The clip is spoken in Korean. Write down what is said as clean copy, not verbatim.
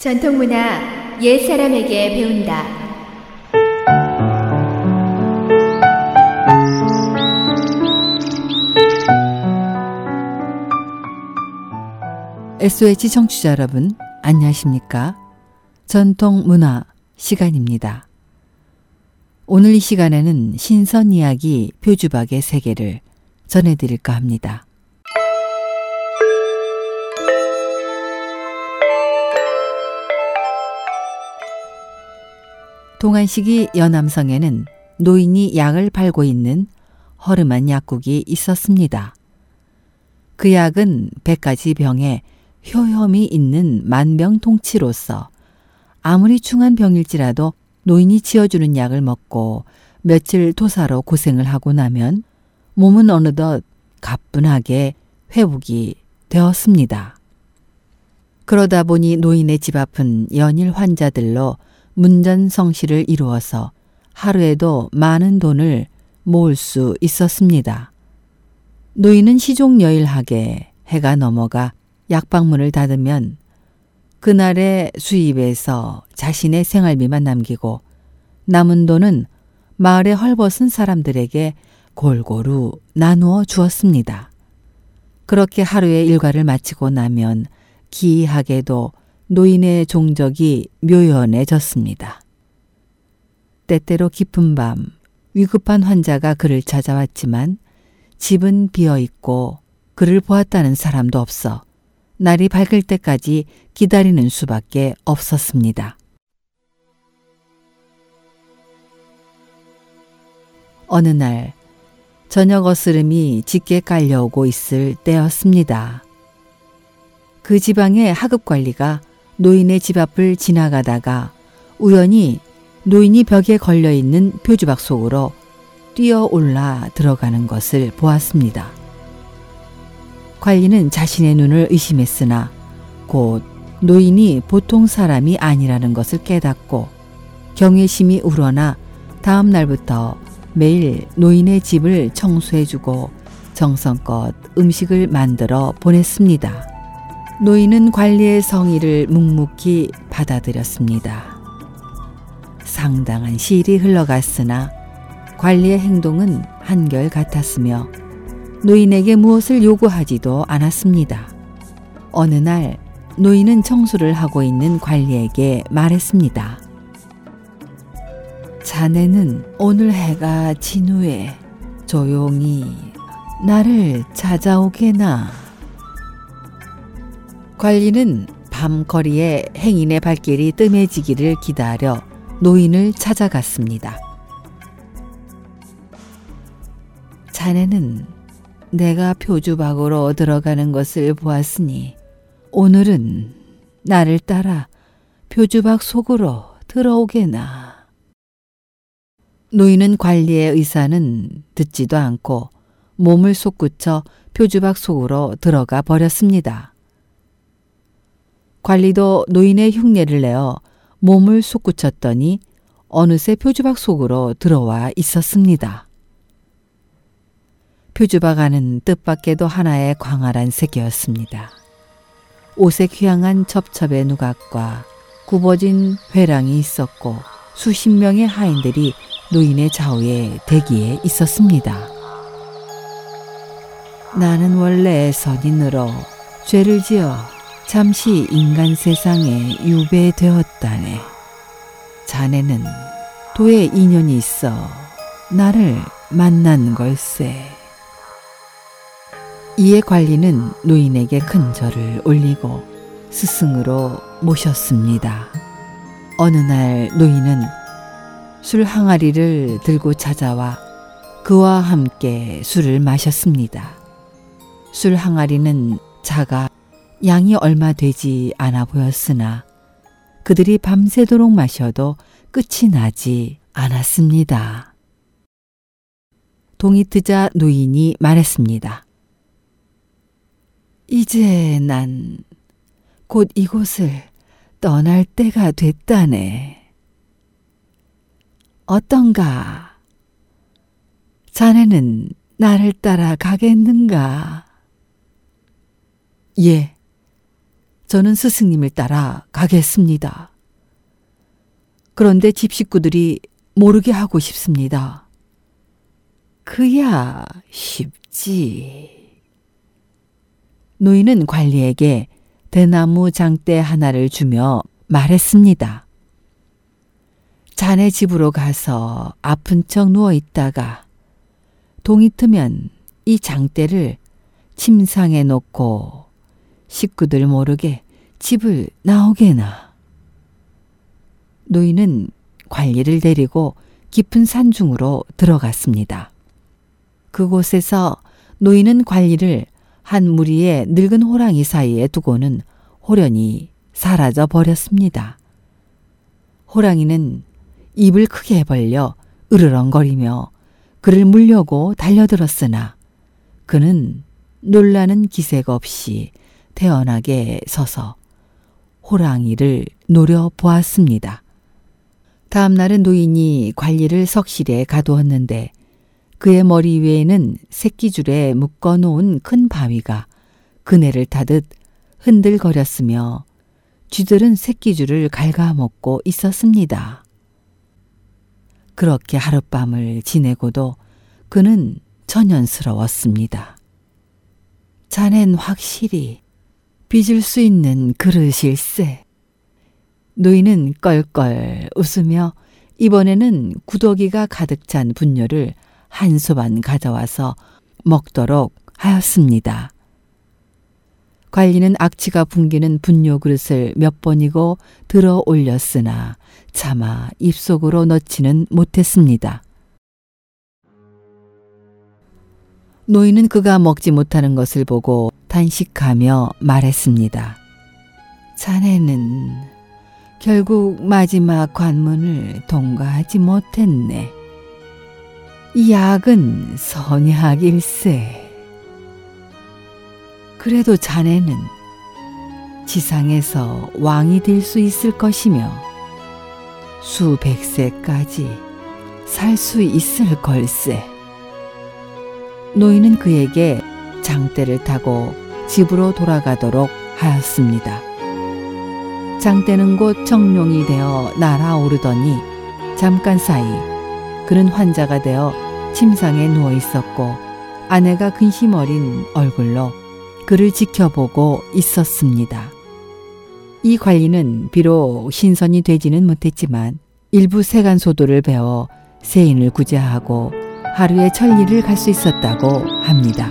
전통문화 옛사람에게 배운다. SOH 청취자 여러분, 안녕하십니까? 전통문화 시간입니다. 오늘 이 시간에는 신선 이야기 표주박의 세계를 전해드릴까 합니다. 동한시기 연암성에는 노인이 약을 팔고 있는 허름한 약국이 있었습니다. 그 약은 100가지 병에 효험이 있는 만병통치로서 아무리 중한 병일지라도 노인이 지어주는 약을 먹고 며칠 토사로 고생을 하고 나면 몸은 어느덧 가뿐하게 회복이 되었습니다. 그러다 보니 노인의 집 앞은 연일 환자들로 문전성시를 이루어서 하루에도 많은 돈을 모을 수 있었습니다. 노인은 시종여일하게 해가 넘어가 약방문을 닫으면 그날의 수입에서 자신의 생활비만 남기고 남은 돈은 마을의 헐벗은 사람들에게 골고루 나누어 주었습니다. 그렇게 하루의 일과를 마치고 나면 기이하게도 노인의 종적이 묘연해졌습니다. 때때로 깊은 밤 위급한 환자가 그를 찾아왔지만 집은 비어있고 그를 보았다는 사람도 없어 날이 밝을 때까지 기다리는 수밖에 없었습니다. 어느 날 저녁 어스름이 짙게 깔려오고 있을 때였습니다. 그 지방의 하급관리가 노인의 집 앞을 지나가다가 우연히 노인이 벽에 걸려있는 표주박 속으로 뛰어올라 들어가는 것을 보았습니다. 관리는 자신의 눈을 의심했으나 곧 노인이 보통 사람이 아니라는 것을 깨닫고 경외심이 우러나 다음 날부터 매일 노인의 집을 청소해주고 정성껏 음식을 만들어 보냈습니다. 노인은 관리의 성의를 묵묵히 받아들였습니다. 상당한 시일이 흘러갔으나 관리의 행동은 한결같았으며 노인에게 무엇을 요구하지도 않았습니다. 어느 날 노인은 청소를 하고 있는 관리에게 말했습니다. 자네는 오늘 해가 진 후에 조용히 나를 찾아오게나. 관리는 밤거리에 행인의 발길이 뜸해지기를 기다려 노인을 찾아갔습니다. 자네는 내가 표주박으로 들어가는 것을 보았으니 오늘은 나를 따라 표주박 속으로 들어오게나. 노인은 관리의 의사는 듣지도 않고 몸을 솟구쳐 표주박 속으로 들어가 버렸습니다. 관리도 노인의 흉내를 내어 몸을 솟구쳤더니 어느새 표주박 속으로 들어와 있었습니다. 표주박 안은 뜻밖에도 하나의 광활한 세계였습니다. 오색 휘황한 첩첩의 누각과 굽어진 회랑이 있었고 수십 명의 하인들이 노인의 좌우에 대기에 있었습니다. 나는 원래 선인으로 죄를 지어 잠시 인간 세상에 유배되었다네. 자네는 도의 인연이 있어 나를 만난 걸세. 이에 관리는 노인에게 큰 절을 올리고 스승으로 모셨습니다. 어느 날 노인은 술 항아리를 들고 찾아와 그와 함께 술을 마셨습니다. 술 항아리는 작아 양이 얼마 되지 않아 보였으나 그들이 밤새도록 마셔도 끝이 나지 않았습니다. 동이 뜨자 노인이 말했습니다. 이제 난 곧 이곳을 떠날 때가 됐다네. 어떤가? 자네는 나를 따라 가겠는가? 예. 저는 스승님을 따라 가겠습니다. 그런데 집 식구들이 모르게 하고 싶습니다. 그야 쉽지. 노인은 관리에게 대나무 장대 하나를 주며 말했습니다. 자네 집으로 가서 아픈 척 누워 있다가 동이 트면 이 장대를 침상에 놓고 식구들 모르게 집을 나오게나. 노인은 관리를 데리고 깊은 산중으로 들어갔습니다. 그곳에서 노인은 관리를 한 무리의 늙은 호랑이 사이에 두고는 호련히 사라져 버렸습니다. 호랑이는 입을 크게 벌려 으르렁거리며 그를 물려고 달려들었으나 그는 놀라는 기색 없이 태연하게 서서 호랑이를 노려보았습니다. 다음 날은 노인이 관리를 석실에 가두었는데 그의 머리 위에는 새끼줄에 묶어놓은 큰 바위가 그네를 타듯 흔들거렸으며 쥐들은 새끼줄을 갉아먹고 있었습니다. 그렇게 하룻밤을 지내고도 그는 천연스러웠습니다. 자넨 확실히 빚을 수 있는 그릇일세. 노인은 껄껄 웃으며 이번에는 구더기가 가득 찬 분뇨를 한 소반 가져와서 먹도록 하였습니다. 관리는 악취가 풍기는 분뇨 그릇을 몇 번이고 들어 올렸으나 차마 입속으로 넣지는 못했습니다. 노인은 그가 먹지 못하는 것을 보고 단식하며 말했습니다. 자네는 결국 마지막 관문을 통과하지 못했네. 이 약은 선약일세. 그래도 자네는 지상에서 왕이 될 수 있을 것이며 수백 세까지 살 수 있을 걸세. 노인은 그에게 장대를 타고 집으로 돌아가도록 하였습니다. 장대는 곧 정룡이 되어 날아오르더니 잠깐 사이 그는 환자가 되어 침상에 누워 있었고 아내가 근심 어린 얼굴로 그를 지켜보고 있었습니다. 이 관리는 비록 신선이 되지는 못했지만 일부 세간소도를 배워 세인을 구제하고 하루에 천리를 갈 수 있었다고 합니다.